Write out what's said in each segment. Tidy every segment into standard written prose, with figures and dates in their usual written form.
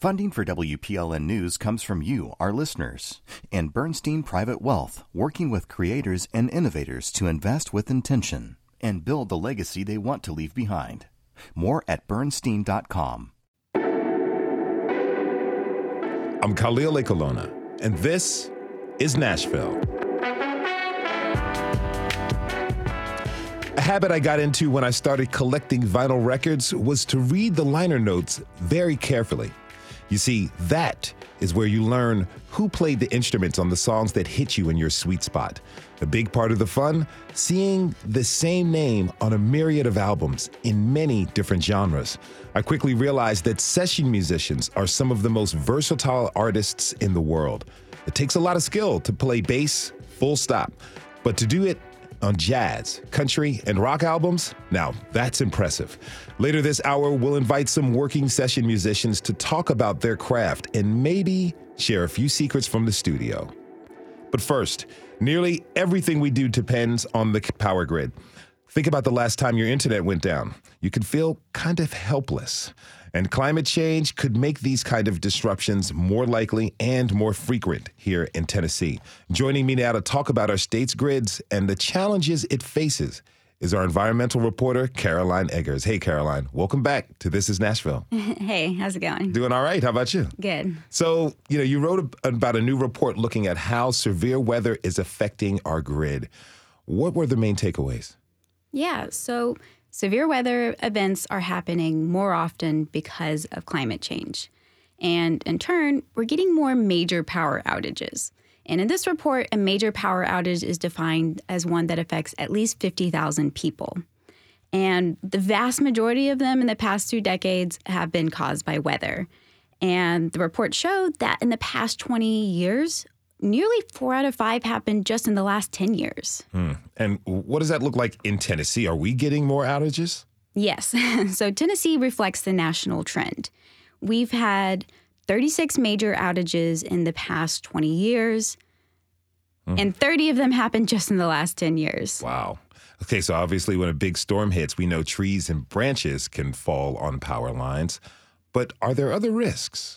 Funding for WPLN News comes from you, our listeners, and Bernstein Private Wealth, working with creators and innovators to invest with intention and build the legacy they want to leave behind. More at Bernstein.com. I'm Khalil Ekolona, and this is Nashville. A habit I got into when I started collecting vinyl records was to read the liner notes very carefully. You see, that is where you learn who played the instruments on the songs that hit you in your sweet spot. A big part of the fun, seeing the same name on a myriad of albums in many different genres. I quickly realized that session musicians are some of the most versatile artists in the world. It takes a lot of skill to play bass, full stop, but to do it on jazz, country, and rock albums? Now, that's impressive. Later this hour, we'll invite some working session musicians to talk about their craft and maybe share a few secrets from the studio. But first, nearly everything we do depends on the power grid. Think about the last time your internet went down. You could feel kind of helpless. And climate change could make these kind of disruptions more likely and more frequent here in Tennessee. Joining me now to talk about our state's grids and the challenges it faces is our environmental reporter, Caroline Eggers. Hey, Caroline, welcome back to This Is Nashville. Hey, how's it going? Doing all right. How about you? Good. So, you wrote about a new report looking at how severe weather is affecting our grid. What were the main takeaways? Yeah, so severe weather events are happening more often because of climate change. And in turn, we're getting more major power outages. And in this report, a major power outage is defined as one that affects at least 50,000 people. And the vast majority of them in the past 2 decades have been caused by weather. And the report showed that in the past 20 years, nearly 4 out of 5 happened just in the last 10 years. And what does that look like in Tennessee? Are we getting more outages? Yes. So Tennessee reflects the national trend. We've had 36 major outages in the past 20 years, and 30 of them happened just in the last 10 years. Wow. Okay, so obviously when a big storm hits, we know trees and branches can fall on power lines. But are there other risks?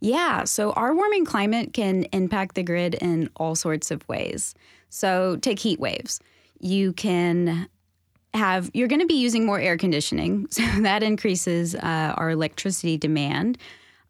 Yeah, so our warming climate can impact the grid in all sorts of ways. So take heat waves. You're going to be using more air conditioning, so that increases our electricity demand.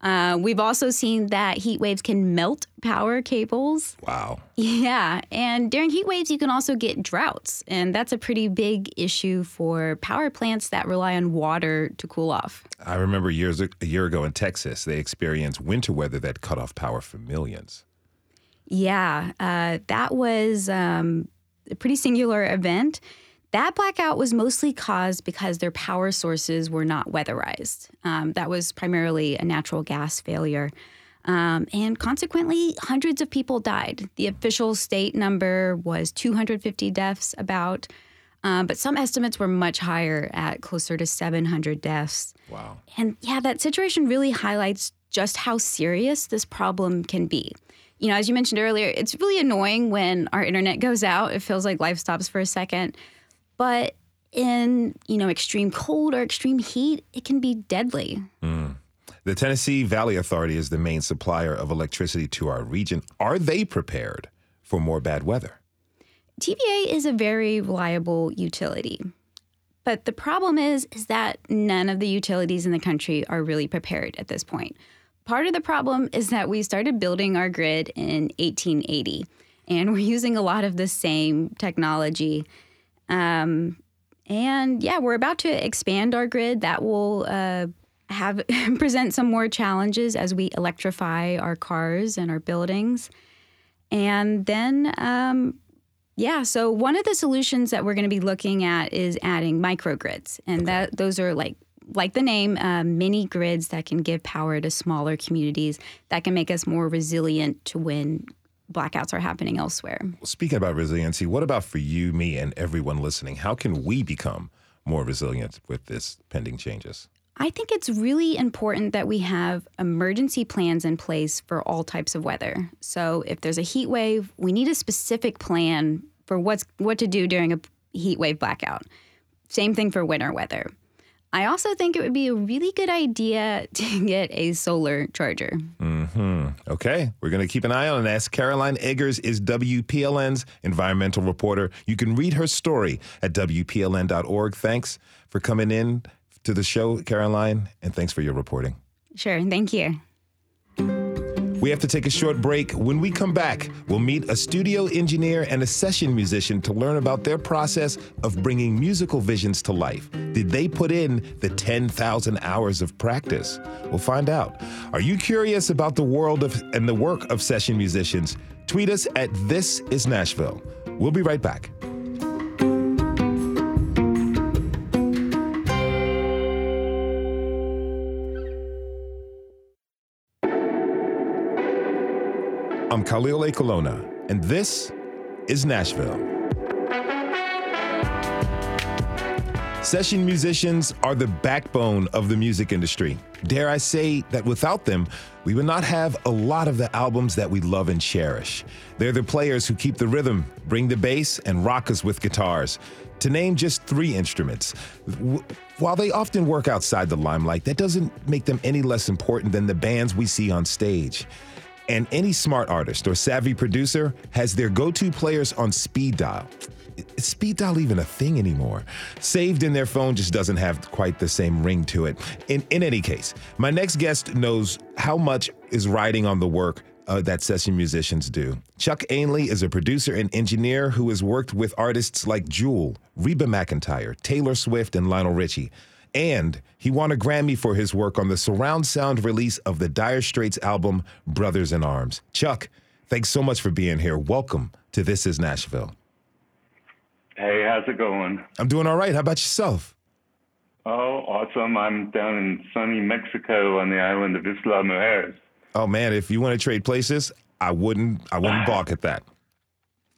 We've also seen that heat waves can melt power cables. Wow. Yeah, and during heat waves, you can also get droughts, and that's a pretty big issue for power plants that rely on water to cool off. I remember a year ago in Texas, they experienced winter weather that cut off power for millions. Yeah, that was a pretty singular event. That blackout was mostly caused because their power sources were not weatherized. That was primarily a natural gas failure. And consequently, hundreds of people died. The official state number was 250 deaths about, but some estimates were much higher at closer to 700 deaths. Wow. And yeah, that situation really highlights just how serious this problem can be. As you mentioned earlier, it's really annoying when our internet goes out. It feels like life stops for a second. But in, extreme cold or extreme heat, it can be deadly. The Tennessee Valley Authority is the main supplier of electricity to our region. Are they prepared for more bad weather? TVA is a very reliable utility. But the problem is that none of the utilities in the country are really prepared at this point. Part of the problem is that we started building our grid in 1880, and we're using a lot of the same technology. We're about to expand our grid. That will present some more challenges as we electrify our cars and our buildings. And then, so one of the solutions that we're going to be looking at is adding microgrids. And those are like the name, mini grids that can give power to smaller communities that can make us more resilient to when blackouts are happening elsewhere. Well, speaking about resiliency, what about for you, me, and everyone listening? How can we become more resilient with this pending changes? I think it's really important that we have emergency plans in place for all types of weather. So if there's a heat wave, we need a specific plan for what to do during a heat wave blackout. Same thing for winter weather. I also think it would be a really good idea to get a solar charger. Mm-hmm. Okay. We're going to keep an eye on that. Caroline Eggers is WPLN's environmental reporter. You can read her story at WPLN.org. Thanks for coming in to the show, Caroline, and thanks for your reporting. Sure. Thank you. We have to take a short break. When we come back, we'll meet a studio engineer and a session musician to learn about their process of bringing musical visions to life. Did they put in the 10,000 hours of practice? We'll find out. Are you curious about the world of and the work of session musicians? Tweet us at This Is Nashville. We'll be right back. I'm Khalil Ekolona, and this is Nashville. Session musicians are the backbone of the music industry. Dare I say that without them, we would not have a lot of the albums that we love and cherish. They're the players who keep the rhythm, bring the bass, and rock us with guitars. To name just three instruments. While they often work outside the limelight, that doesn't make them any less important than the bands we see on stage. And any smart artist or savvy producer has their go-to players on speed dial. Is speed dial even a thing anymore? Saved in their phone just doesn't have quite the same ring to it. In any case, my next guest knows how much is riding on the work that session musicians do. Chuck Ainlay is a producer and engineer who has worked with artists like Jewel, Reba McEntire, Taylor Swift, and Lionel Richie. And he won a Grammy for his work on the surround sound release of the Dire Straits album, Brothers in Arms. Chuck, thanks so much for being here. Welcome to This Is Nashville. Hey, how's it going? I'm doing all right. How about yourself? Oh, awesome. I'm down in sunny Mexico on the island of Isla Mujeres. Oh, man, if you want to trade places, I wouldn't balk at that.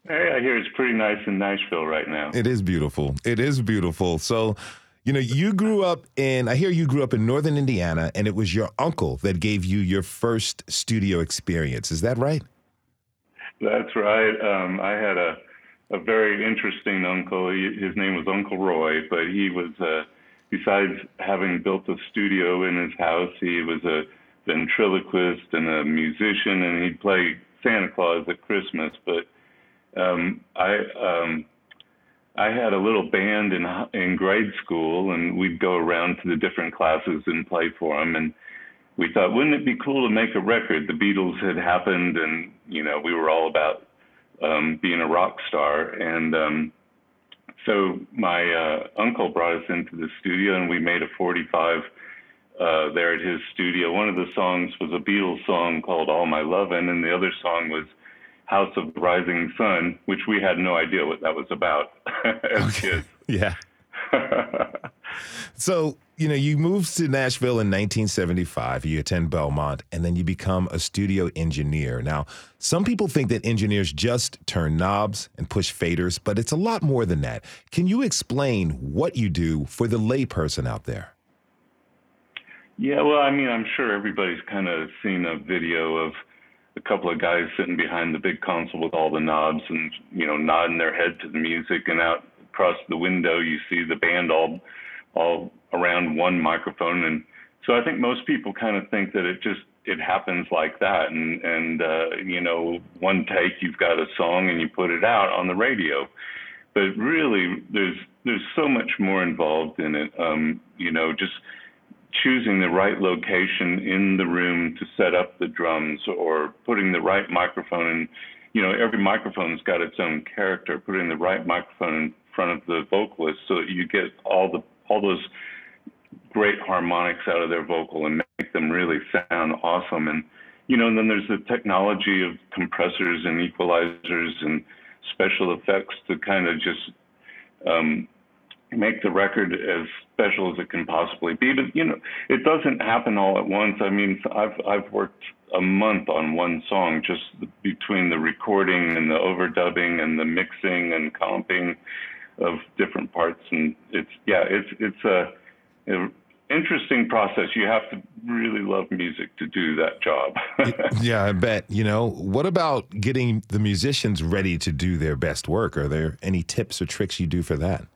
Hey, I hear it's pretty nice in Nashville right now. It is beautiful. It is beautiful. So... You know, I hear you grew up in Northern Indiana, and it was your uncle that gave you your first studio experience. Is that right? That's right. I had a very interesting uncle. His name was Uncle Roy, but he was, besides having built a studio in his house, he was a ventriloquist and a musician, and he'd play Santa Claus at Christmas. But I had a little band in grade school, and we'd go around to the different classes and play for them. And we thought, wouldn't it be cool to make a record? The Beatles had happened, and you know, we were all about being a rock star. And so my uncle brought us into the studio, and we made a 45 there at his studio. One of the songs was a Beatles song called All My Lovin', and the other song was House of the Rising Sun, which we had no idea what that was about as kids. Yeah. So, you know, you moved to Nashville in 1975, you attend Belmont, and then you become a studio engineer. Now, some people think that engineers just turn knobs and push faders, but it's a lot more than that. Can you explain what you do for the layperson out there? Yeah, well, I mean, I'm sure everybody's kind of seen a video of a couple of guys sitting behind the big console with all the knobs and, you know, nodding their head to the music, and out across the window you see the band all around one microphone. And so I think most people kind of think that it happens like that. And you know, one take, you've got a song and you put it out on the radio, but really there's so much more involved in it. You know, just choosing the right location in the room to set up the drums, or putting the right microphone in. You know, every microphone's got its own character. Putting the right microphone in front of the vocalist so that you get all those great harmonics out of their vocal and make them really sound awesome. And, you know, and then there's the technology of compressors and equalizers and special effects to kind of just make the record as special as it can possibly be. But, you know, it doesn't happen all at once. I mean, I've worked a month on one song, just between the recording and the overdubbing and the mixing and comping of different parts. And it's a interesting process. You have to really love music to do that job. Yeah, I bet. You know, what about getting the musicians ready to do their best work? Are there any tips or tricks you do for that?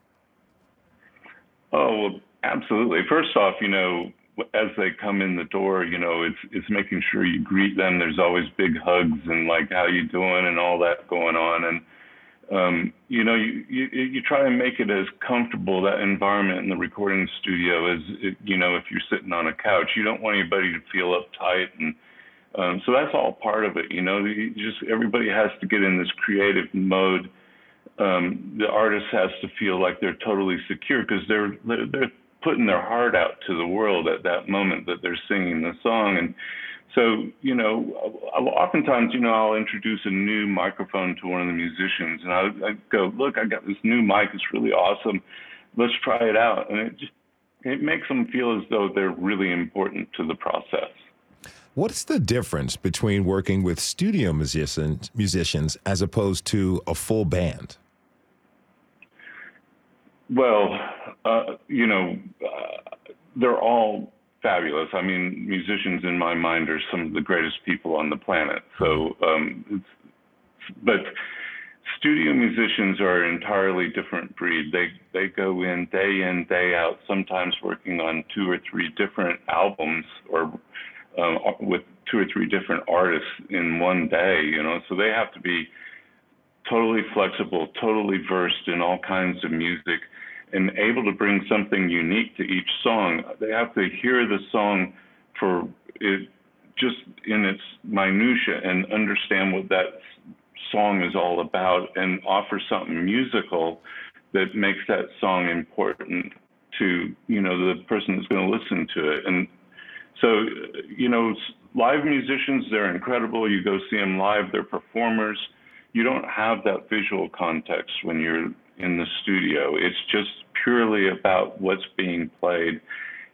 Oh, well, Absolutely. First off, you know, as they come in the door, you know, it's making sure you greet them. There's always big hugs and like, how you doing and all that going on. And, you know, you try and make it as comfortable, that environment in the recording studio, as, you know, if you're sitting on a couch. You don't want anybody to feel uptight. And so that's all part of it. You know, you just, everybody has to get in this creative mode. The artist has to feel like they're totally secure, because they're putting their heart out to the world at that moment that they're singing the song. And so, you know, oftentimes, you know, I'll introduce a new microphone to one of the musicians, and I go, look, I got this new mic. It's really awesome. Let's try it out. And it makes them feel as though they're really important to the process. What's the difference between working with studio musicians as opposed to a full band? Well, you know, they're all fabulous. I mean, musicians in my mind are some of the greatest people on the planet. So, but studio musicians are an entirely different breed. They go in, day out, sometimes working on two or three different albums, or with two or three different artists in one day, you know, so they have to be totally flexible, totally versed in all kinds of music, and able to bring something unique to each song. They have to hear the song for it, just in its minutia, and understand what that song is all about, and offer something musical that makes that song important to, you know, the person that's going to listen to it. And so, you know, live musicians, they're incredible. You go see them live, they're performers. You don't have that visual context when you're in the studio. It's just purely about what's being played,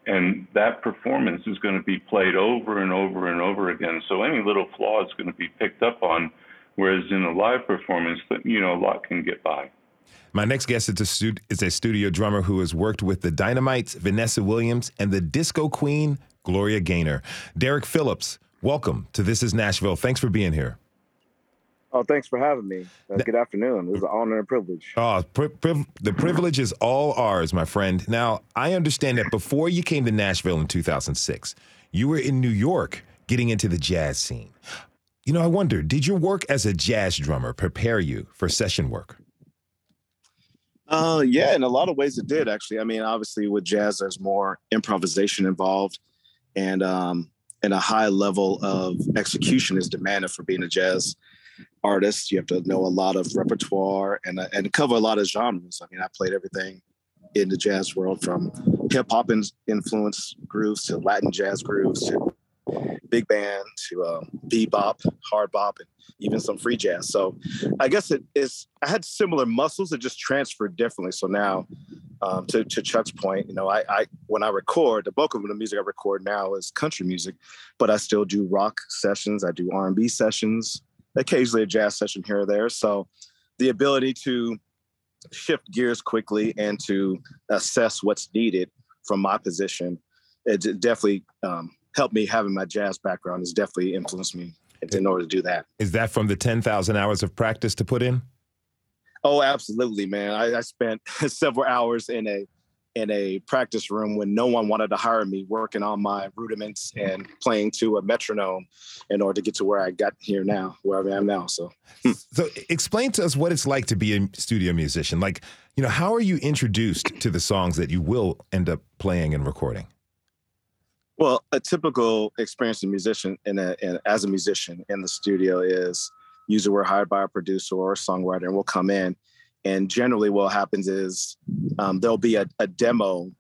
and that performance is going to be played over and over and over again. So any little flaw is going to be picked up on, whereas in a live performance, you know, a lot can get by. My next guest is a studio drummer who has worked with the Dynamites, Vanessa Williams, and the disco queen, Gloria Gaynor. Derrek Phillips, welcome to This Is Nashville. Thanks for being here. Oh, thanks for having me. Good afternoon. It was an honor and privilege. Oh, the privilege is all ours, my friend. Now, I understand that before you came to Nashville in 2006, you were in New York getting into the jazz scene. You know, I wonder, did your work as a jazz drummer prepare you for session work? Yeah, in a lot of ways it did, actually. I mean, obviously with jazz, there's more improvisation involved, and a high level of execution is demanded for being a jazz artist. You have to know a lot of repertoire and cover a lot of genres. I mean, I played everything in the jazz world, from hip hop influenced grooves to Latin jazz grooves to big band to bebop, hard bop, and even some free jazz. So I guess it is. I had similar muscles that just transferred differently. So now, to Chuck's point, you know, I when I record, the bulk of the music I record now is country music, but I still do rock sessions. I do R&B sessions, occasionally a jazz session here or there. So the ability to shift gears quickly and to assess what's needed from my position, it definitely helped me. Having my jazz background has definitely influenced me in order to do that. Is that from the 10,000 hours of practice to put in? Oh, absolutely, man. I spent several hours in a practice room when no one wanted to hire me, working on my rudiments and playing to a metronome in order to get to where I got here now, where I am now. So explain to us what it's like to be a studio musician. Like, you know, how are you introduced to the songs that you will end up playing and recording? Well, a typical experience as a musician in the studio is usually we're hired by a producer or a songwriter, and we'll come in. And generally what happens is there'll be a demo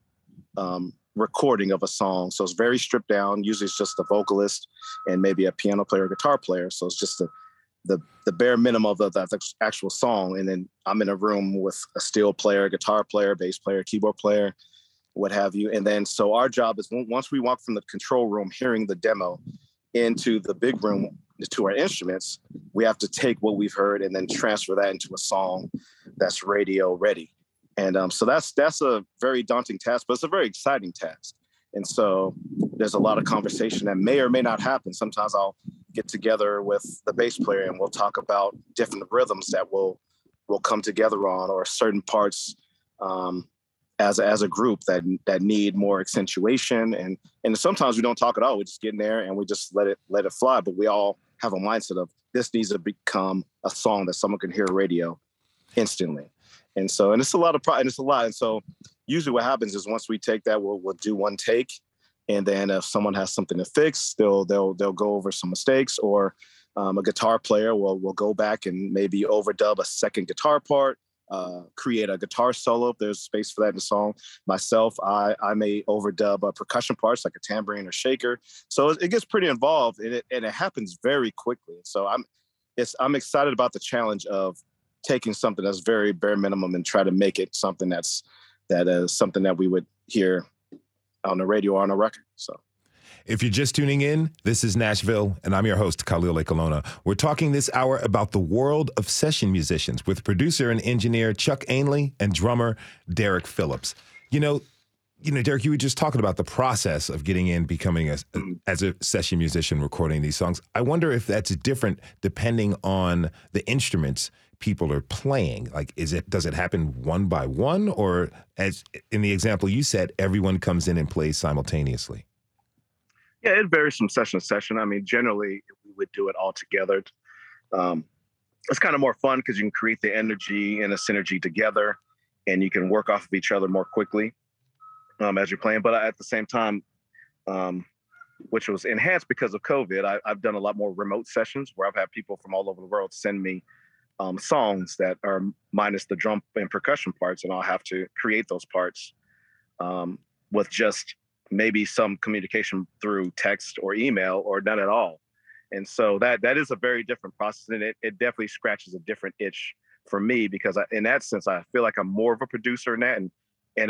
recording of a song. So it's very stripped down. Usually it's just the vocalist and maybe a piano player or guitar player. So it's just the bare minimum of the actual song. And then I'm in a room with a steel player, guitar player, bass player, keyboard player, what have you. And then so our job is, once we walk from the control room hearing the demo into the big room to our instruments, we have to take what we've heard and then transfer that into a song that's radio ready. And so that's a very daunting task, but it's a very exciting task. And so there's a lot of conversation that may or may not happen. Sometimes I'll get together with the bass player and we'll talk about different rhythms that we'll come together on, or certain parts as a group that need more accentuation. And sometimes we don't talk at all. We just get in there and we just let it fly. But we all have a mindset of this needs to become a song that someone can hear radio instantly. And so, and it's a lot of pride. And so usually what happens is once we take that, we'll do one take. And then if someone has something to fix, they'll go over some mistakes, or a guitar player will go back and maybe overdub a second guitar part, create a guitar solo if there's space for that in the song. Myself, I may overdub percussion parts like a tambourine or shaker. So it gets pretty involved, and it happens very quickly. So I'm excited about the challenge of taking something that's very bare minimum and try to make it something that is something that we would hear on the radio or on a record. So if you're just tuning in, this is Nashville, and I'm your host, Khalil Ekolona. We're talking this hour about the world of session musicians with producer and engineer Chuck Ainlay and drummer Derrek Phillips. You know, Derrek, you were just talking about the process of getting in, becoming as a session musician, recording these songs. I wonder if that's different depending on the instruments people are playing. Like, does it happen one by one, or as in the example you said, everyone comes in and plays simultaneously? Yeah, it varies from session to session. I mean, generally we would do it all together. It's kind of more fun because you can create the energy and the synergy together, and you can work off of each other more quickly as you're playing. But at the same time, which was enhanced because of COVID, I've done a lot more remote sessions where I've had people from all over the world send me songs that are minus the drum and percussion parts, and I'll have to create those parts with just maybe some communication through text or email or none at all. And so that is a very different process, and it definitely scratches a different itch for me, because in that sense, I feel like I'm more of a producer in that and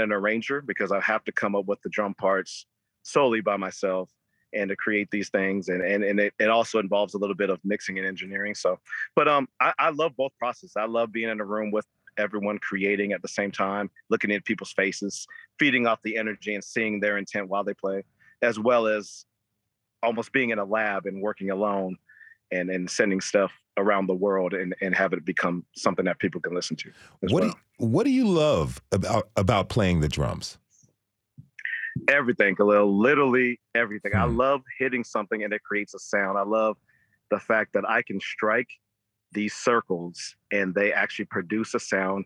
an arranger, because I have to come up with the drum parts solely by myself and to create these things. And it also involves a little bit of mixing and engineering. So, but I love both processes. I love being in a room with everyone creating at the same time, looking at people's faces, feeding off the energy and seeing their intent while they play, as well as almost being in a lab and working alone and sending stuff around the world and have it become something that people can listen to. What do you love about playing the drums? Everything, Khalil, literally everything. I love hitting something and it creates a sound. I love the fact that I can strike these circles and they actually produce a sound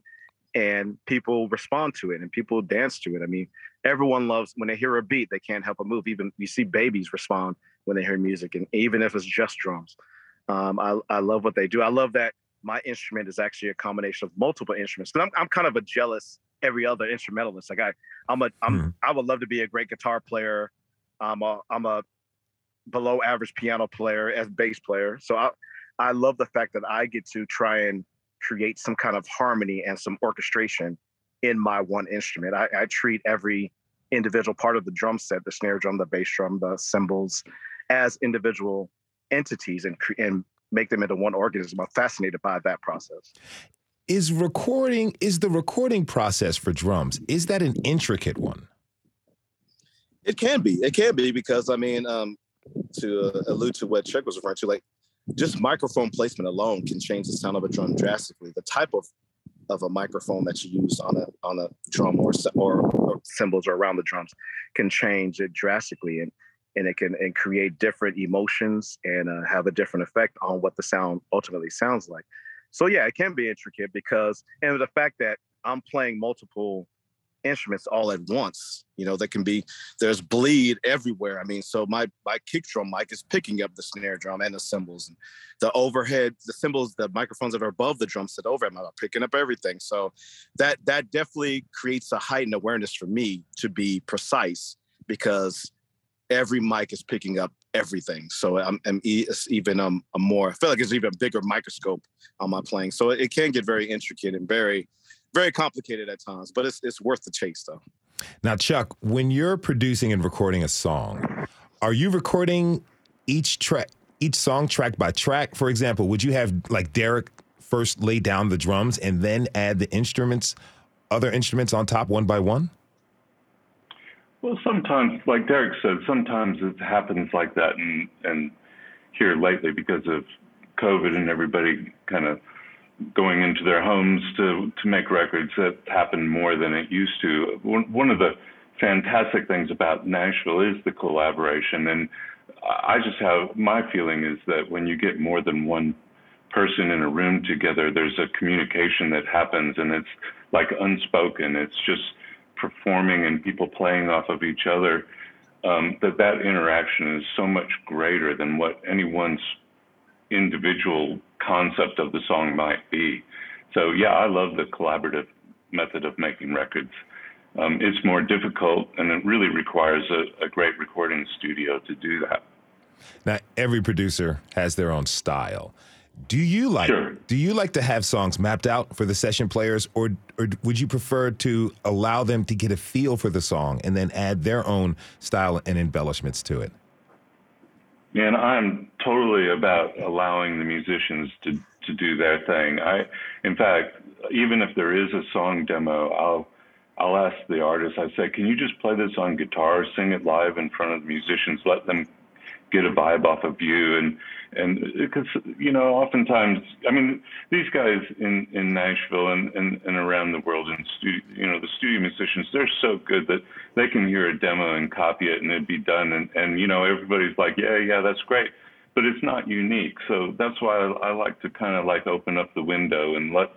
and people respond to it and people dance to it. I mean, everyone loves when they hear a beat, they can't help but move. Even you see babies respond when they hear music, and even if it's just drums. I love what they do. I love that my instrument is actually a combination of multiple instruments. Because I'm kind of a jealous every other instrumentalist. Like I would love to be a great guitar player. I'm a below average piano player, as bass player. So I love the fact that I get to try and create some kind of harmony and some orchestration in my one instrument. I treat every individual part of the drum set, the snare drum, the bass drum, the cymbals, as individual entities and make them into one organism. I'm fascinated by that process. Is the recording process for drums, is that an intricate one? It can be because, I mean, to allude to what Chuck was referring to, like just microphone placement alone can change the sound of a drum drastically. The type of a microphone that you use on a drum or cymbals or around the drums can change it drastically, and it can and create different emotions and have a different effect on what the sound ultimately sounds like. So yeah, it can be intricate because, and the fact that I'm playing multiple instruments all at once, you know, there's bleed everywhere. I mean, so my kick drum mic is picking up the snare drum and the cymbals, and the overhead, the cymbals, the microphones that are above the drum set over, I'm picking up everything. So that definitely creates a heightened awareness for me to be precise, because every mic is picking up everything. So it's even I feel like it's even a bigger microscope on my playing. So it can get very intricate and very, very complicated at times, but it's worth the chase though. Now, Chuck, when you're producing and recording a song, are you recording each song track by track? For example, would you have like Derrek first lay down the drums and then add the instruments, other instruments on top one by one? Well, sometimes, like Derrek said, sometimes it happens like that, and here lately because of COVID and everybody kind of going into their homes to make records. That happened more than it used to. One of the fantastic things about Nashville is the collaboration. And I just have, my feeling is that when you get more than one person in a room together, there's a communication that happens, and it's like unspoken. It's just performing and people playing off of each other. That interaction is so much greater than what anyone's individual concept of the song might be. So yeah, I love the collaborative method of making records. It's more difficult, and it really requires a great recording studio to do that. Now, every producer has their own style. Do you like to have songs mapped out for the session players, or would you prefer to allow them to get a feel for the song and then add their own style and embellishments to it? Man, I'm totally about allowing the musicians to do their thing. In fact, even if there is a song demo, I'll ask the artist, I say, can you just play this on guitar, sing it live in front of the musicians, let them get a vibe off of you. And because, you know, oftentimes, I mean, these guys in Nashville and around the world, the studio musicians, they're so good that they can hear a demo and copy it and it'd be done. And you know, everybody's like, yeah, that's great. But it's not unique. So that's why I like to kind of like open up the window and let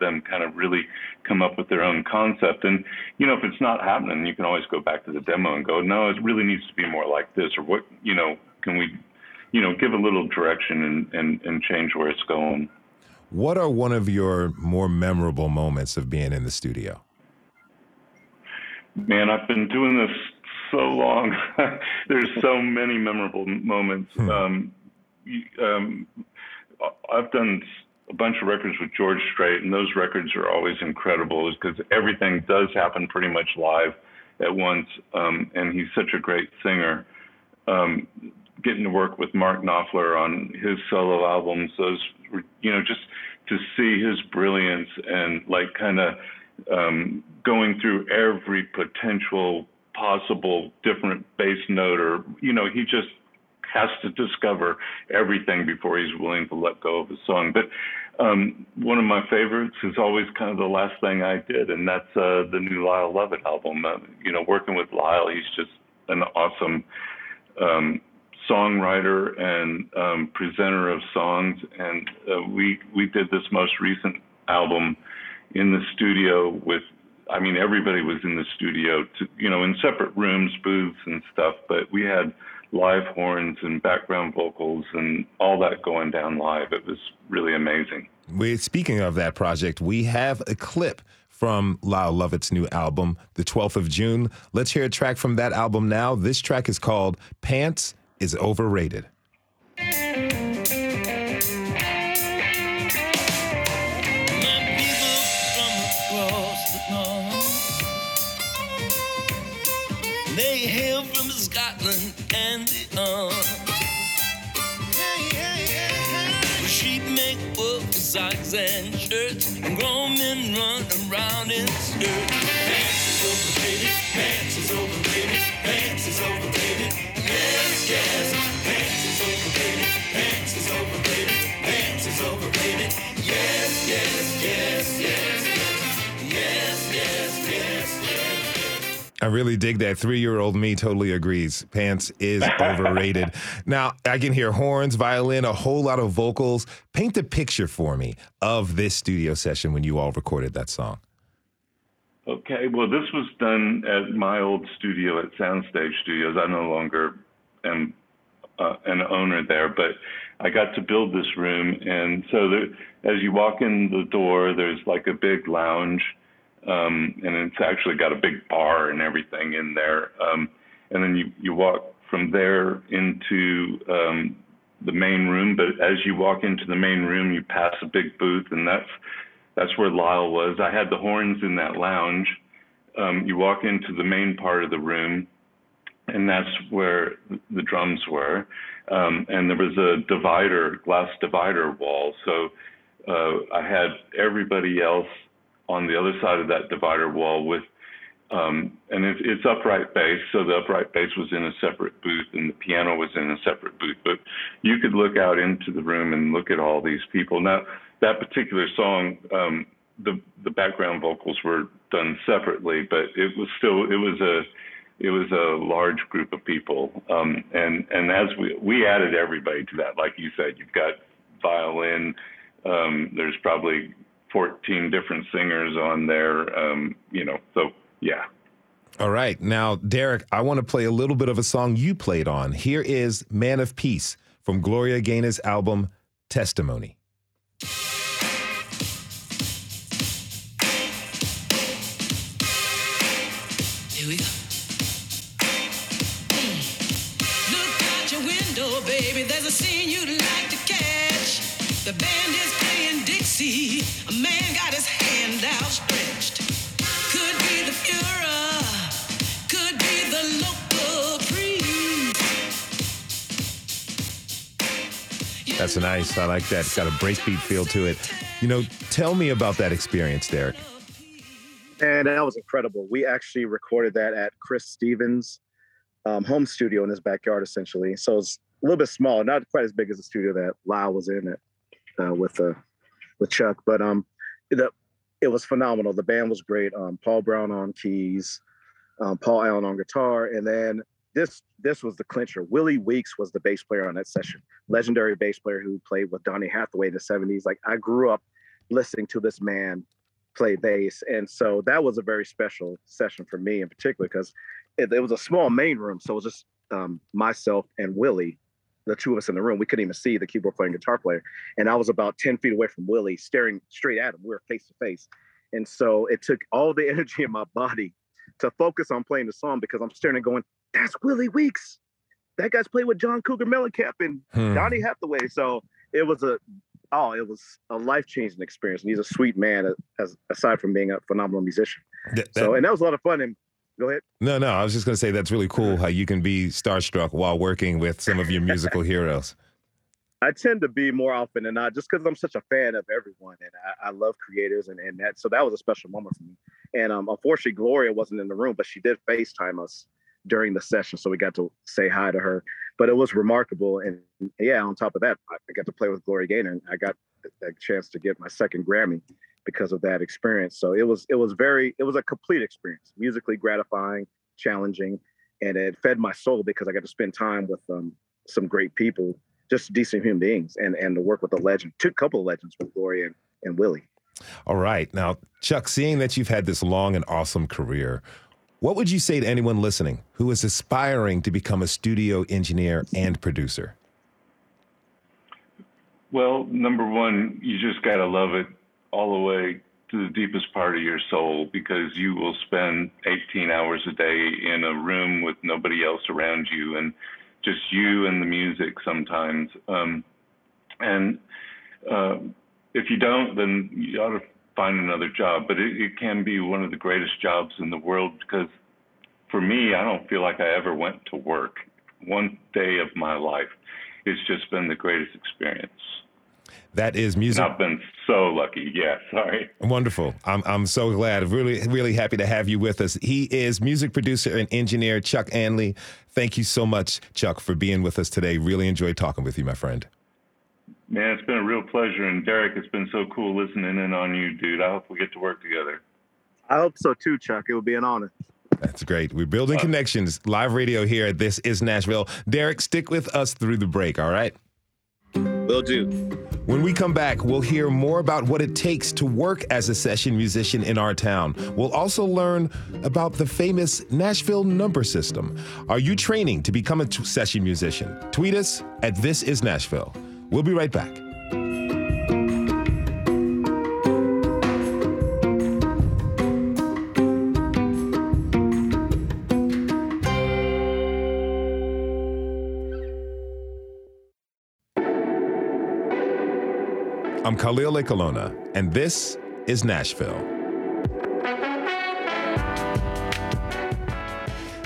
them kind of really come up with their own concept. And, you know, if it's not happening, you can always go back to the demo and go, no, it really needs to be more like this, or what, you know, can we, you know, give a little direction and change where it's going. What are one of your more memorable moments of being in the studio? Man, I've been doing this so long. There's so many memorable moments. I've done a bunch of records with George Strait, and those records are always incredible because everything does happen pretty much live at once, and he's such a great singer. Getting to work with Mark Knopfler on his solo albums, those were, you know, just to see his brilliance and like kind of going through every potential possible different bass note, or, you know, he just has to discover everything before he's willing to let go of a song. But one of my favorites is always kind of the last thing I did, and that's the new Lyle Lovett album. You know, working with Lyle, he's just an awesome songwriter and presenter of songs. And we did this most recent album in the studio with, I mean, everybody was in the studio, in separate rooms, booths and stuff, but we had live horns and background vocals and all that going down live. It was really amazing. Speaking of that project, we have a clip from Lyle Lovett's new album, the 12th of June. Let's hear a track from that album now. This track is called Pants is Overrated. They hail from Scotland and the sheep make wool for socks and shirts, and grown men run around in skirts. Pants is overrated, pants is overrated, pants is overrated, yes, yes. Pants is overrated, pants is overrated, pants is overrated, yes, yes, yes, yes, yes, yes, yes, yes. I really dig that. 3-year-old me totally agrees. Pants is overrated. Now, I can hear horns, violin, a whole lot of vocals. Paint the picture for me of this studio session when you all recorded that song. Okay, well, this was done at my old studio at Soundstage Studios. I no longer am an owner there, but I got to build this room. And so there, as you walk in the door, there's like a big lounge. And it's actually got a big bar and everything in there. And then you walk from there into the main room. But as you walk into the main room, you pass a big booth, and that's where Lyle was. I had the horns in that lounge. You walk into the main part of the room, and that's where the drums were. And there was a glass divider wall. So I had everybody else on the other side of that divider wall with And it's upright bass, so the upright bass was in a separate booth and the piano was in a separate booth. But you could look out into the room and look at all these people. Now, that particular song, the background vocals were done separately, but it was still it was a large group of people. And as we added everybody to that, like you said, you've got violin. There's probably 14 different singers on there. So. Yeah. All right. Now, Derrek, I want to play a little bit of a song you played on. Here is Man of Peace from Gloria Gaynor's album, Testimony. Here we go. Look out your window, baby. There's a scene you'd like to catch. The band is playing Dixie. A man got his hand outstretched. Could be the Fuhrer, could be the local priest. That's nice. I like that. It's got a breakbeat feel to it. You know, tell me about that experience, Derrek. And that was incredible. We actually recorded that at Chris Stevens' home studio in his backyard, essentially. So it's a little bit small, not quite as big as the studio that Lyle was in it with Chuck. But it was phenomenal. The band was great. Paul Brown on keys, Paul Allen on guitar. And then this was the clincher. Willie Weeks was the bass player on that session. Legendary bass player who played with Donny Hathaway in the 70s. Like, I grew up listening to this man play bass. And so that was a very special session for me in particular, because it was a small main room. So it was just myself and Willie, the two of us in the room. We couldn't even see the keyboard player and guitar player. And I was about 10 feet away from Willie, staring straight at him. We were face to face. And so it took all the energy in my body to focus on playing the song, because I'm staring and going, that's Willie Weeks. That guy's played with John Cougar Mellencamp and Donny Hathaway. So it was a life-changing experience. And he's a sweet man, aside from being a phenomenal musician. And that was a lot of fun. And go ahead. No, I was just going to say that's really cool how you can be starstruck while working with some of your musical heroes. I tend to be more often than not, just because I'm such a fan of everyone, and I love creators, and that. So that was a special moment for me. And unfortunately, Gloria wasn't in the room, but she did FaceTime us during the session, so we got to say hi to her. But it was remarkable, and yeah, on top of that, I got to play with Gloria Gaynor, and I got a chance to get my second Grammy because of that experience. So it was a complete experience, musically gratifying, challenging, and it fed my soul because I got to spend time with some great people, just decent human beings, and to work with a legend, two couple of legends with Gloria and Willie. All right. Now, Chuck, seeing that you've had this long and awesome career, what would you say to anyone listening who is aspiring to become a studio engineer and producer? Well, number one, you just got to love it all the way to the deepest part of your soul, because you will spend 18 hours a day in a room with nobody else around you and just you and the music sometimes. If you don't, then you ought to find another job, but it can be one of the greatest jobs in the world, because for me, I don't feel like I ever went to work one day of my life. It's just been the greatest experience. That is music. I've been so lucky. Yeah, sorry. Wonderful. I'm so glad. Really, really happy to have you with us. He is music producer and engineer Chuck Ainlay. Thank you so much, Chuck, for being with us today. Really enjoyed talking with you, my friend. Man, it's been a real pleasure. And Derrek, it's been so cool listening in on you, dude. I hope we get to work together. I hope so too, Chuck. It will be an honor. That's great. We're building connections. Live radio here at This Is Nashville. Derrek, stick with us through the break, all right? Will do. When we come back, we'll hear more about what it takes to work as a session musician in our town. We'll also learn about the famous Nashville number system. Are you training to become a session musician? Tweet us at This Is Nashville. We'll be right back. I'm Khalil Ekolona, and this is Nashville.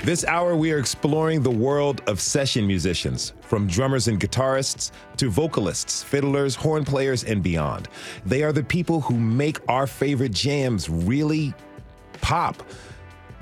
This hour, we are exploring the world of session musicians, from drummers and guitarists to vocalists, fiddlers, horn players, and beyond. They are the people who make our favorite jams really pop.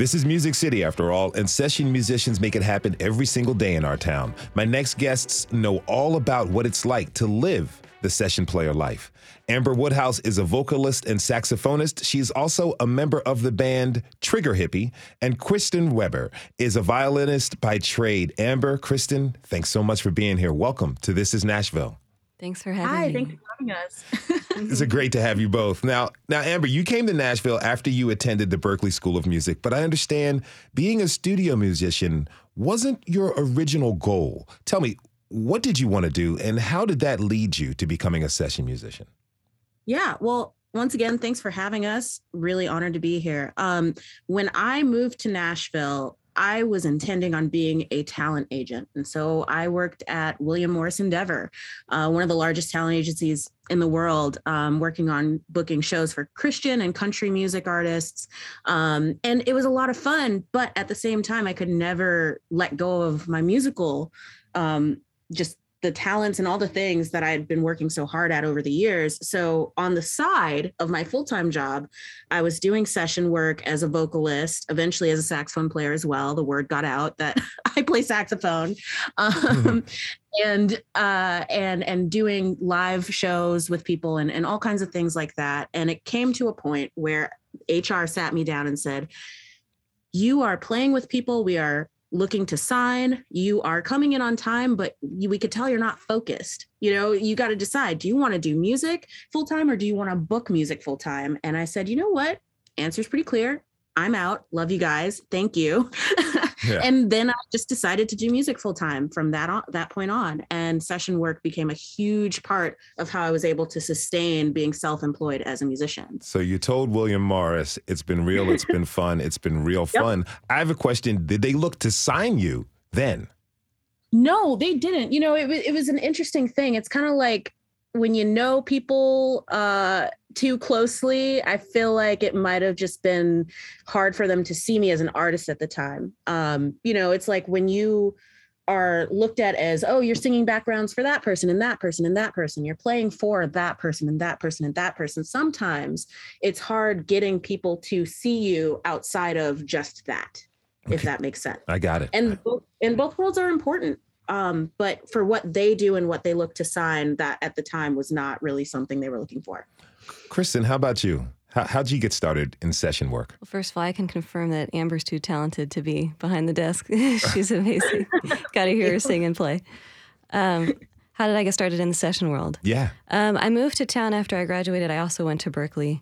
This is Music City, after all, and session musicians make it happen every single day in our town. My next guests know all about what it's like to live the session player life. Amber Woodhouse is a vocalist and saxophonist. She's also a member of the band Trigger Hippy, and Kristen Weber is a violinist by trade. Amber, Kristen, thanks so much for being here. Welcome to This is Nashville. Thanks for having me. Hi, thanks for having us. It's great to have you both. Now, Amber, you came to Nashville after you attended the Berklee School of Music, but I understand being a studio musician wasn't your original goal. Tell me, what did you want to do, and how did that lead you to becoming a session musician? Yeah, well, once again, thanks for having us. Really honored to be here. When I moved to Nashville, I was intending on being a talent agent. And so I worked at William Morris Endeavor, one of the largest talent agencies in the world, working on booking shows for Christian and country music artists. And it was a lot of fun, but at the same time, I could never let go of my musical, just the talents and all the things that I had been working so hard at over the years. So on the side of my full-time job, I was doing session work as a vocalist, eventually as a saxophone player as well. The word got out that I play saxophone, and doing live shows with people and all kinds of things like that. And it came to a point where HR sat me down and said, "You are playing with people. We are looking to sign. You are coming in on time, but we could tell you're not focused. You know, you got to decide, do you want to do music full time or do you want to book music full time?" And I said, "You know what? Answer's pretty clear. I'm out. Love you guys. Thank you." Yeah. And then I just decided to do music full time from that point on. And session work became a huge part of how I was able to sustain being self-employed as a musician. So you told William Morris, it's been real, it's been fun, it's been real fun. I have a question. Did they look to sign you then? No, they didn't. You know, it was an interesting thing. It's kind of like when you know people too closely, I feel like it might have just been hard for them to see me as an artist at the time. You know, it's like when you are looked at as, oh, you're singing backgrounds for that person and that person and that person, you're playing for that person and that person and that person. Sometimes it's hard getting people to see you outside of just that, if that makes sense. I got it. And both worlds are important. But for what they do and what they look to sign, that at the time was not really something they were looking for. Kristen, how about you? How'd you get started in session work? Well, first of all, I can confirm that Amber's too talented to be behind the desk. She's amazing. Got to hear her sing and play. How did I get started in the session world? Yeah. I moved to town after I graduated. I also went to Berklee,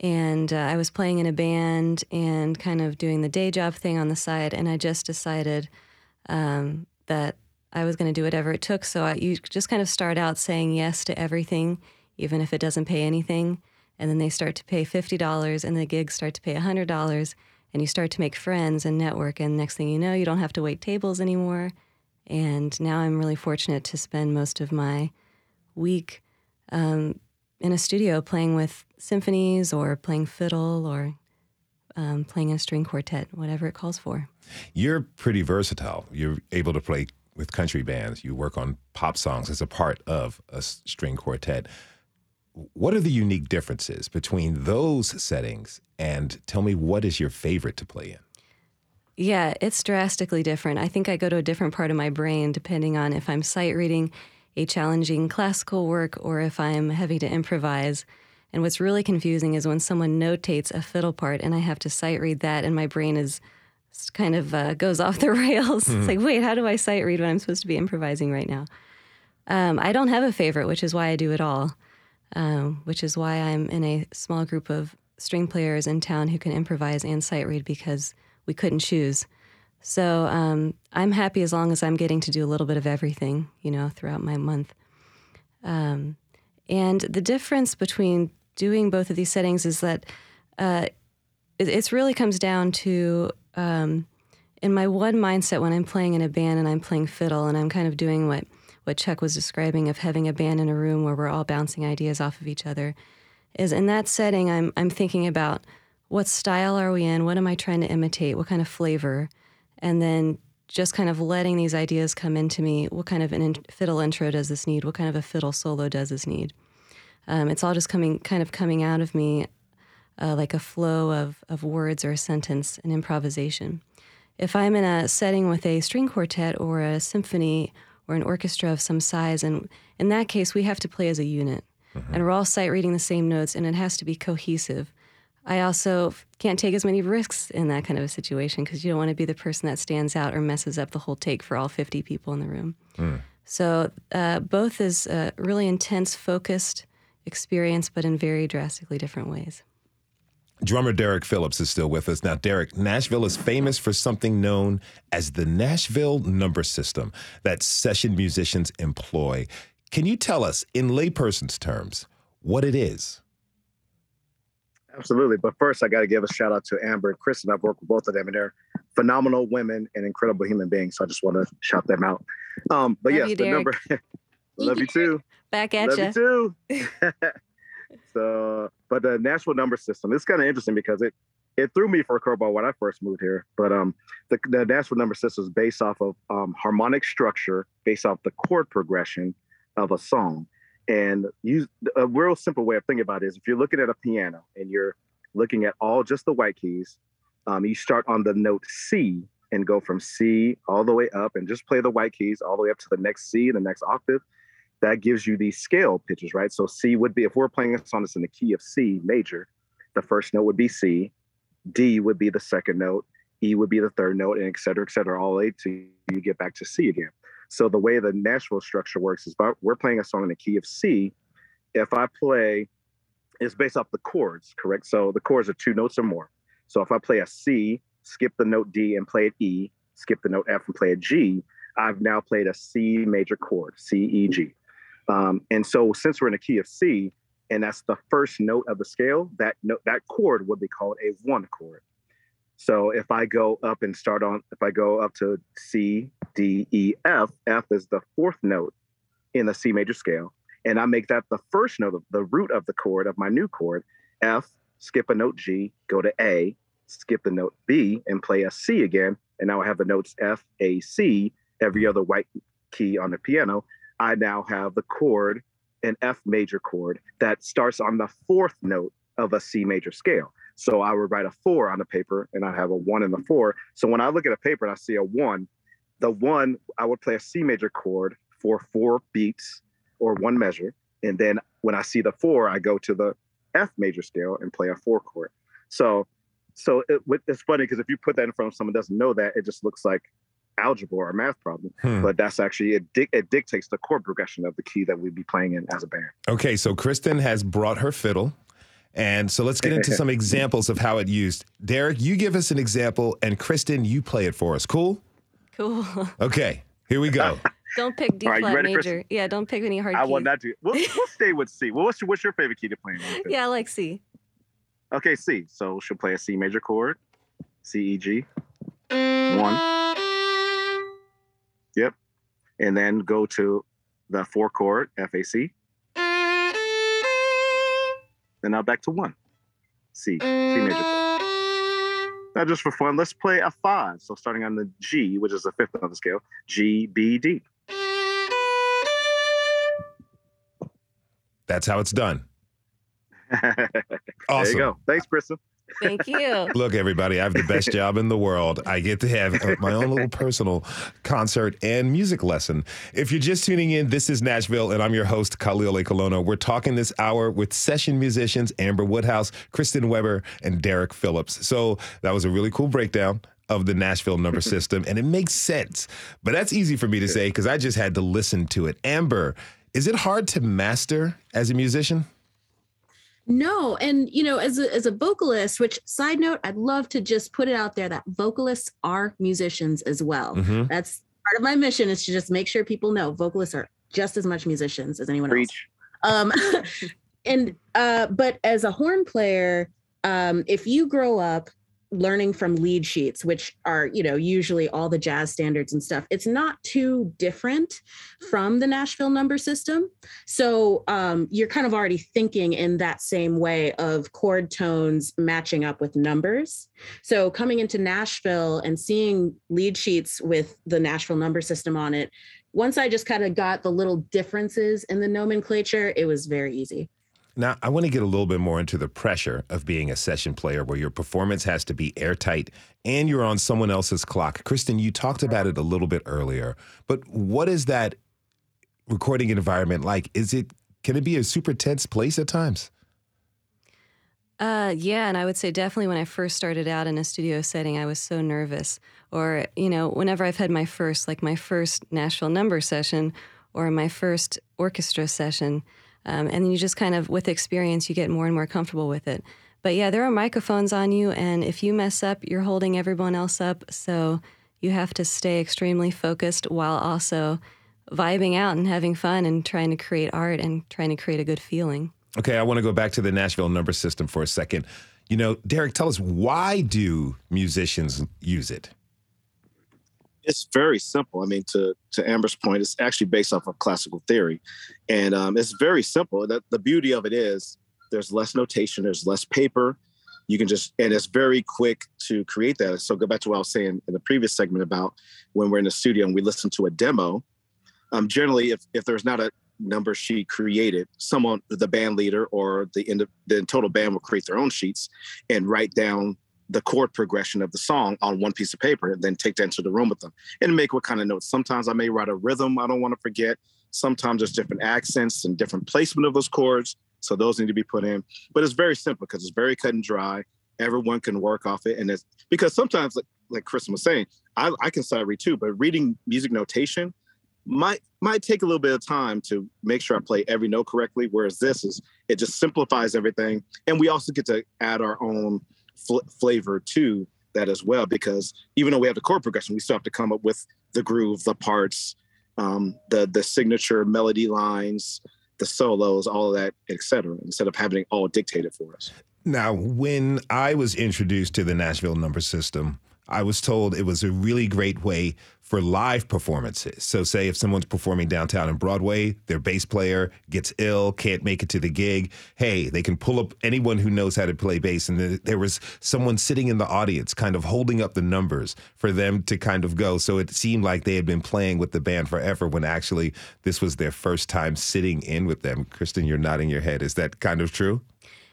and I was playing in a band and kind of doing the day job thing on the side. And I just decided that I was going to do whatever it took. So you just kind of start out saying yes to everything, even if it doesn't pay anything. And then they start to pay $50, and the gigs start to pay $100, and you start to make friends and network. And next thing you know, you don't have to wait tables anymore. And now I'm really fortunate to spend most of my week in a studio playing with symphonies or playing fiddle or playing in a string quartet, whatever it calls for. You're pretty versatile. You're able to play with country bands. You work on pop songs as a part of a string quartet. What are the unique differences between those settings? And tell me, what is your favorite to play in? Yeah, it's drastically different. I think I go to a different part of my brain depending on if I'm sight reading a challenging classical work or if I'm having to improvise. And what's really confusing is when someone notates a fiddle part and I have to sight read that, and my brain is kind of goes off the rails. It's like, wait, how do I sight read when I'm supposed to be improvising right now? I don't have a favorite, which is why I do it all, which is why I'm in a small group of string players in town who can improvise and sight read, because we couldn't choose. So I'm happy as long as I'm getting to do a little bit of everything, you know, throughout my month. And the difference between doing both of these settings is that it really comes down to in my one mindset when I'm playing in a band and I'm playing fiddle and I'm kind of doing what Chuck was describing of having a band in a room where we're all bouncing ideas off of each other, is in that setting I'm thinking about what style are we in, what am I trying to imitate, what kind of flavor, and then just kind of letting these ideas come into me. What kind of fiddle intro does this need? What kind of a fiddle solo does this need? It's all just coming out of me. like a flow of words or a sentence, an improvisation. If I'm in a setting with a string quartet or a symphony or an orchestra of some size, and in that case, we have to play as a unit. Mm-hmm. And we're all sight reading the same notes, and it has to be cohesive. I also can't take as many risks in that kind of a situation because you don't want to be the person that stands out or messes up the whole take for all 50 people in the room. Mm. So both is a really intense, focused experience, but in very drastically different ways. Drummer Derrek Phillips is still with us. Now, Derrek, Nashville is famous for something known as the Nashville number system that session musicians employ. Can you tell us, in layperson's terms, what it is? Absolutely. But first, I got to give a shout out to Amber and Kristen. I've worked with both of them, and they're phenomenal women and incredible human beings. So I just want to shout them out. But love yes, you, the number. Love you too. Back at you. Love you too. So, but the Nashville number system, it's kind of interesting because it threw me for a curveball when I first moved here. But the Nashville number system is based off of harmonic structure, based off the chord progression of a song. And a real simple way of thinking about it is if you're looking at a piano and you're looking at all just the white keys, you start on the note C and go from C all the way up and just play the white keys all the way up to the next C, the next octave. That gives you these scale pitches, right? So C would be, if we're playing a song that's in the key of C major, the first note would be C, D would be the second note, E would be the third note, and et cetera, all the way till you get back to C again. So the way the Nashville structure works is we're playing a song in the key of C. If I play, it's based off the chords, correct? So the chords are two notes or more. So if I play a C, skip the note D and play an E, skip the note F and play a G, I've now played a C major chord, C, E, G. And so since we're in the key of C, and that's the first note of the scale, that chord would be called a one chord. So if I go up and start on, if I go up to C, D, E, F, F is the fourth note in the C major scale. And I make that the first note of the root of the chord of my new chord, F, skip a note G, go to A, skip the note B and play a C again. And now I have the notes F, A, C, every other white key on the piano. I now have the chord, an F major chord that starts on the fourth note of a C major scale. So I would write a 4 on the paper and I have a 1 and the 4. So when I look at a paper and I see a 1, the 1, I would play a C major chord for 4 beats or one measure. And then when I see the 4, I go to the F major scale and play a 4 chord. So it's funny because if you put that in front of someone who doesn't know that, it just looks like algebra or a math problem. But that's actually, it dictates the chord progression of the key that we'd be playing in as a band. Okay, so Kristen has brought her fiddle. And so let's get into some examples of how it used. Derrek, you give us an example, and Kristen, you play it for us. Cool. Okay, here we go. Don't pick D flat major. Kristen? Yeah, don't pick any hard keys. I will not do. We'll stay with C. What's your favorite key to play? Yeah, I like C. Okay, C. So she'll play a C major chord, C, E, G, 1. Yep, and then go to the 4 chord, F, A, C. Then now back to 1, C major chord. Now just for fun, let's play a 5. So starting on the G, which is the fifth note of the scale, G, B, D. That's how it's done. Awesome. There you go. Thanks, Kristen. Thank you. Look, everybody, I have the best job in the world. I get to have my own little personal concert and music lesson. If you're just tuning in, this is Nashville, and I'm your host, Khalil Ekolona. We're talking this hour with session musicians Amber Woodhouse, Kristen Weber, and Derrek Phillips. So that was a really cool breakdown of the Nashville number system, and it makes sense. But that's easy for me to say because I just had to listen to it. Amber, is it hard to master as a musician? No. And, as a vocalist, which side note, I'd love to just put it out there that vocalists are musicians as well. Mm-hmm. That's part of my mission is to just make sure people know vocalists are just as much musicians as anyone Preach. Else. But as a horn player, if you grow up learning from lead sheets, which are, usually all the jazz standards and stuff, it's not too different from the Nashville number system. So you're kind of already thinking in that same way of chord tones matching up with numbers. So coming into Nashville and seeing lead sheets with the Nashville number system on it, once I just kind of got the little differences in the nomenclature, it was very easy. Now, I want to get a little bit more into the pressure of being a session player where your performance has to be airtight and you're on someone else's clock. Kristen, you talked about it a little bit earlier, but what is that recording environment like? Can it be a super tense place at times? Yeah, and I would say definitely when I first started out in a studio setting, I was so nervous. Or, you know, whenever I've had my first Nashville number session or my first orchestra session, and then you just kind of, with experience, you get more and more comfortable with it. But yeah, there are microphones on you, and if you mess up, you're holding everyone else up, so you have to stay extremely focused while also vibing out and having fun and trying to create art and trying to create a good feeling. Okay, I want to go back to the Nashville number system for a second. You know, Derrek, tell us, why do musicians use it? It's very simple. I mean, to Amber's point, it's actually based off of classical theory. And it's very simple. The beauty of it is there's less notation, there's less paper. You can just, and it's very quick to create that. So go back to what I was saying in the previous segment about when we're in the studio and we listen to a demo. Generally, if there's not a number sheet created, someone, the band leader or the total band will create their own sheets and write down the chord progression of the song on one piece of paper and then take that into the room with them and make what kind of notes. Sometimes I may write a rhythm I don't want to forget. Sometimes there's different accents and different placement of those chords. So those need to be put in. But it's very simple because it's very cut and dry. Everyone can work off it. And it's because sometimes, like Kristen was saying, I can sight read too, but reading music notation might take a little bit of time to make sure I play every note correctly, whereas it just simplifies everything. And we also get to add our own flavor to that as well, because even though we have the chord progression, we still have to come up with the groove, the parts, the signature melody lines, the solos, all of that, et cetera, instead of having it all dictated for us. Now, when I was introduced to the Nashville number system, I was told it was a really great way for live performances. So say if someone's performing downtown in Broadway, their bass player gets ill, can't make it to the gig. Hey, they can pull up anyone who knows how to play bass. And there was someone sitting in the audience kind of holding up the numbers for them to kind of go. So it seemed like they had been playing with the band forever when actually this was their first time sitting in with them. Kristen, you're nodding your head. Is that kind of true?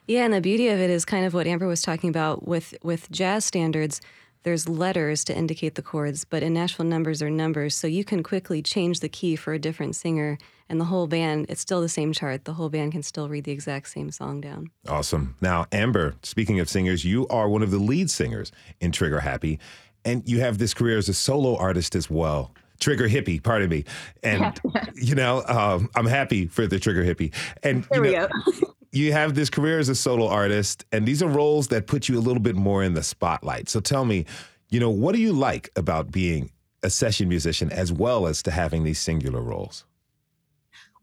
Yeah, and the beauty of it is kind of what Amber was talking about with jazz standards. There's letters to indicate the chords, but in Nashville numbers are numbers, so you can quickly change the key for a different singer, and the whole band, it's still the same chart. The whole band can still read the exact same song down. Awesome. Now, Amber, speaking of singers, you are one of the lead singers in Trigger Happy, and you have this career as a solo artist as well. Trigger Hippy, pardon me. And, you know, I'm happy for the Trigger Hippy. And, there you know, we go. You have this career as a solo artist, and these are roles that put you a little bit more in the spotlight. So tell me, you know, what do you like about being a session musician as well as to having these singular roles?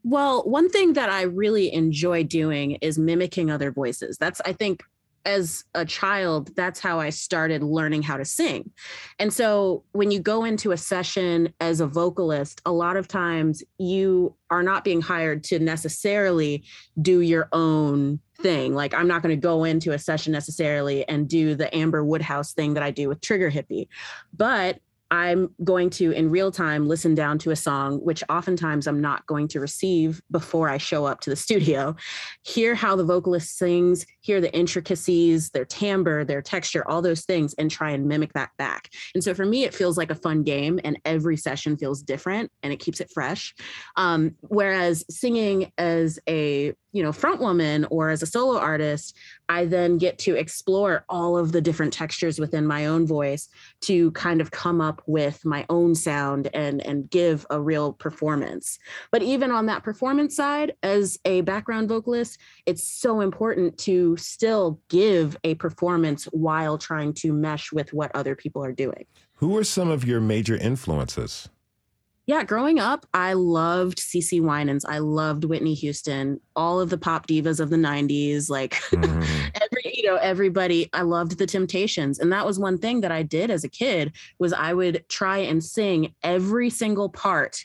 Well, one thing that I really enjoy doing is mimicking other voices. That's, I think, as a child, that's how I started learning how to sing. And so when you go into a session as a vocalist, a lot of times you are not being hired to necessarily do your own thing. Like, I'm not going to go into a session necessarily and do the Amber Woodhouse thing that I do with Trigger Hippy, but I'm going to, in real time, listen down to a song, which oftentimes I'm not going to receive before I show up to the studio, hear how the vocalist sings, hear the intricacies, their timbre, their texture, all those things, and try and mimic that back. And so for me, it feels like a fun game, and every session feels different, and it keeps it fresh. Whereas singing as a front woman or as a solo artist, I then get to explore all of the different textures within my own voice to kind of come up with my own sound and give a real performance. But even on that performance side, as a background vocalist, it's so important to still give a performance while trying to mesh with what other people are doing. Who are some of your major influences? Yeah, growing up, I loved CeCe Winans. I loved Whitney Houston, all of the pop divas of the 90s, like everybody. I loved The Temptations. And that was one thing that I did as a kid, was I would try and sing every single part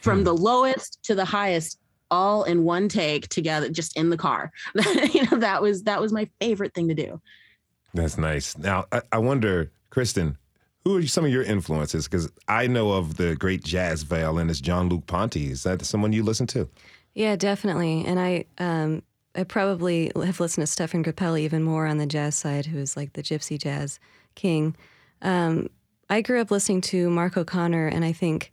from the lowest to the highest, all in one take together, just in the car. That was my favorite thing to do. That's nice. Now, I wonder, Kristen, Who are some of your influences? Because I know of the great jazz violinist John Luke Ponte. Is that someone you listen to? Yeah, definitely. And I probably have listened to Stefan Grappelli even more on the jazz side, who is like the gypsy jazz king. I grew up listening to Mark O'Connor, and I think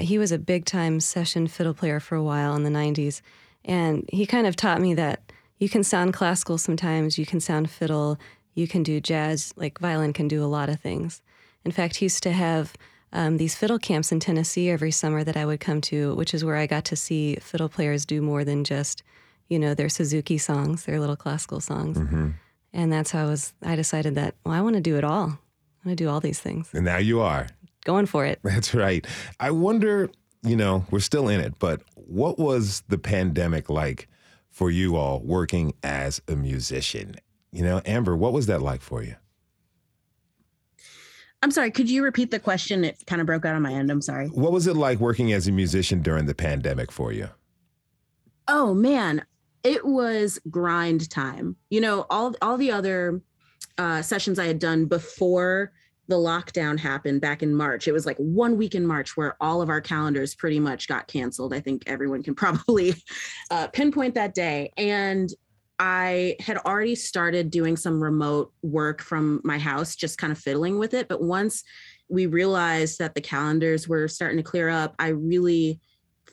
he was a big-time session fiddle player for a while in the 90s. And he kind of taught me that you can sound classical sometimes, you can sound fiddle, you can do jazz, like violin can do a lot of things. In fact, he used to have these fiddle camps in Tennessee every summer that I would come to, which is where I got to see fiddle players do more than just, you know, their Suzuki songs, their little classical songs. Mm-hmm. And that's how I decided that, well, I want to do it all. I want to do all these things. And now you are. Going for it. That's right. I wonder, you know, we're still in it, but what was the pandemic like for you all working as a musician? You know, Amber, what was that like for you? I'm sorry, could you repeat the question? It kind of broke out on my end. I'm sorry. What was it like working as a musician during the pandemic for you? Oh, man, it was grind time. You know, all the other sessions I had done before the lockdown happened back in March. It was like one week in March where all of our calendars pretty much got canceled. I think everyone can probably pinpoint that day. And I had already started doing some remote work from my house, just kind of fiddling with it. But once we realized that the calendars were starting to clear up, I really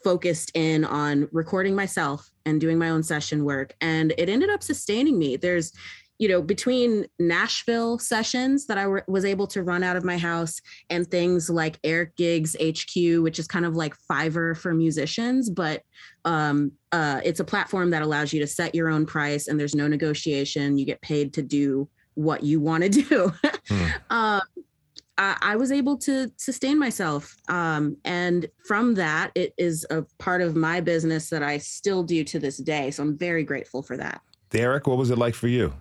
focused in on recording myself and doing my own session work. And it ended up sustaining me. There's, you know, between Nashville sessions that I was able to run out of my house and things like AirGigs HQ, which is kind of like Fiverr for musicians, but it's a platform that allows you to set your own price and there's no negotiation. You get paid to do what you want to do. I was able to sustain myself. And from that, it is a part of my business that I still do to this day. So I'm very grateful for that. Derrek, what was it like for you?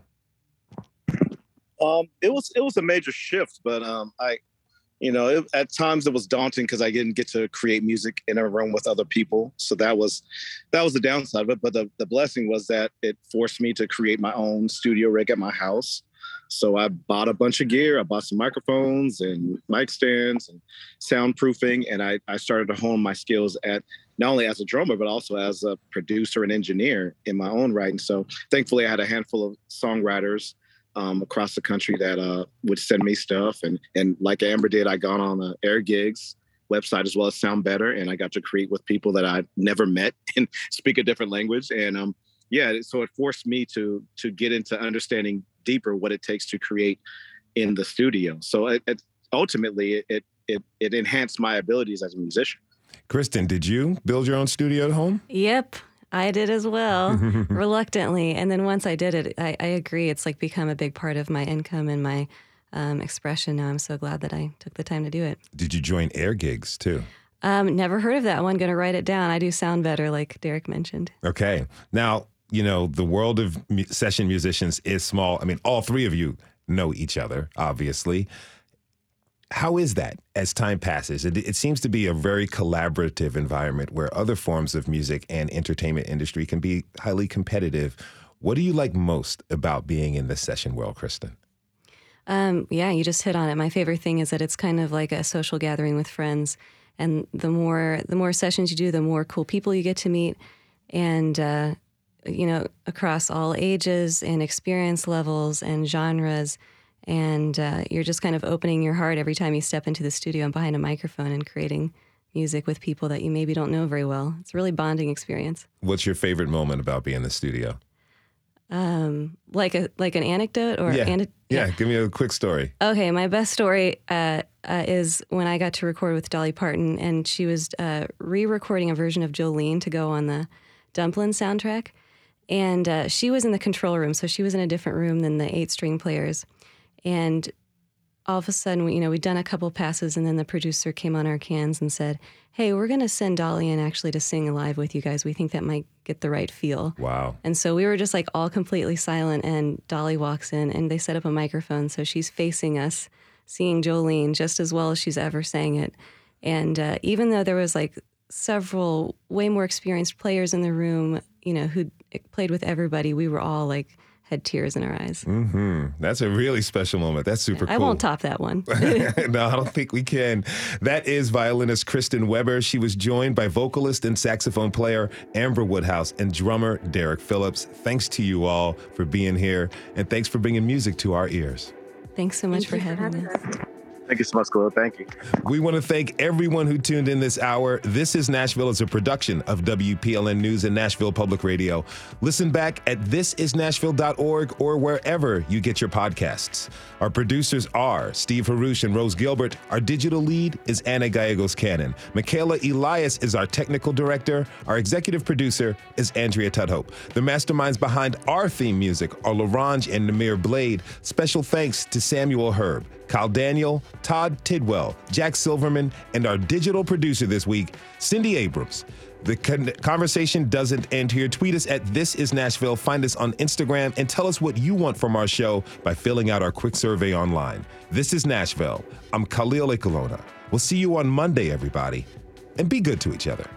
It was a major shift, but at times it was daunting because I didn't get to create music in a room with other people. So that was the downside of it. But the blessing was that it forced me to create my own studio rig at my house. So I bought a bunch of gear. I bought some microphones and mic stands and soundproofing. And I started to hone my skills at not only as a drummer, but also as a producer and engineer in my own right. And so thankfully I had a handful of songwriters across the country that would send me stuff. And like Amber did, I got on the AirGigs website as well as SoundBetter. And I got to create with people that I'd never met and speak a different language. And so it forced me to get into understanding deeper what it takes to create in the studio. So it ultimately enhanced my abilities as a musician. Kristen, did you build your own studio at home? Yep. I did as well, reluctantly. And then once I did it, I agree. It's like become a big part of my income and my expression now. I'm so glad that I took the time to do it. Did you join AirGigs too? Never heard of that one. Going to write it down. I do SoundBetter, like Derrek mentioned. Okay. Now, you know, the world of session musicians is small. I mean, all three of you know each other, obviously. How is that as time passes? It seems to be a very collaborative environment where other forms of music and entertainment industry can be highly competitive. What do you like most about being in the session world, Kristen? Yeah, you just hit on it. My favorite thing is that it's kind of like a social gathering with friends. And the more sessions you do, the more cool people you get to meet. And, across all ages and experience levels and genres. And you're just kind of opening your heart every time you step into the studio and behind a microphone and creating music with people that you maybe don't know very well. It's a really bonding experience. What's your favorite moment about being in the studio? Like an anecdote or give me a quick story. Okay, my best story is when I got to record with Dolly Parton, and she was re-recording a version of Jolene to go on the Dumplin' soundtrack, and she was in the control room, so she was in a different room than the 8-string players. And all of a sudden, we'd done a couple passes, and then the producer came on our cans and said, hey, we're going to send Dolly in actually to sing live with you guys. We think that might get the right feel. Wow. And so we were just like all completely silent, and Dolly walks in, and they set up a microphone. So she's facing us, singing Jolene just as well as she's ever sang it. And even though there was like several way more experienced players in the room, who played with everybody, we were all like had tears in her eyes. Mm-hmm. That's a really special moment. That's super cool. I won't top that one. No, I don't think we can. That is violinist Kristen Weber. She was joined by vocalist and saxophone player Amber Woodhouse and drummer Derrek Phillips. Thanks to you all for being here, and thanks for bringing music to our ears. Thanks so much for having us. Thank you so much, Khalil. Thank you. We want to thank everyone who tuned in this hour. This is Nashville is a production of WPLN News and Nashville Public Radio. Listen back at thisisnashville.org or wherever you get your podcasts. Our producers are Steve Harouche and Rose Gilbert. Our digital lead is Anna Gallegos Cannon. Michaela Elias is our technical director. Our executive producer is Andrea Tudhope. The masterminds behind our theme music are LaRange and Namir Blade. Special thanks to Samuel Herb, Kyle Daniel, Todd Tidwell, Jack Silverman, and our digital producer this week, Cindy Abrams. The conversation doesn't end here. Tweet us at This Is Nashville. Find us on Instagram and tell us what you want from our show by filling out our quick survey online. This is Nashville. I'm Khalil Ekolona. We'll see you on Monday, everybody, and be good to each other.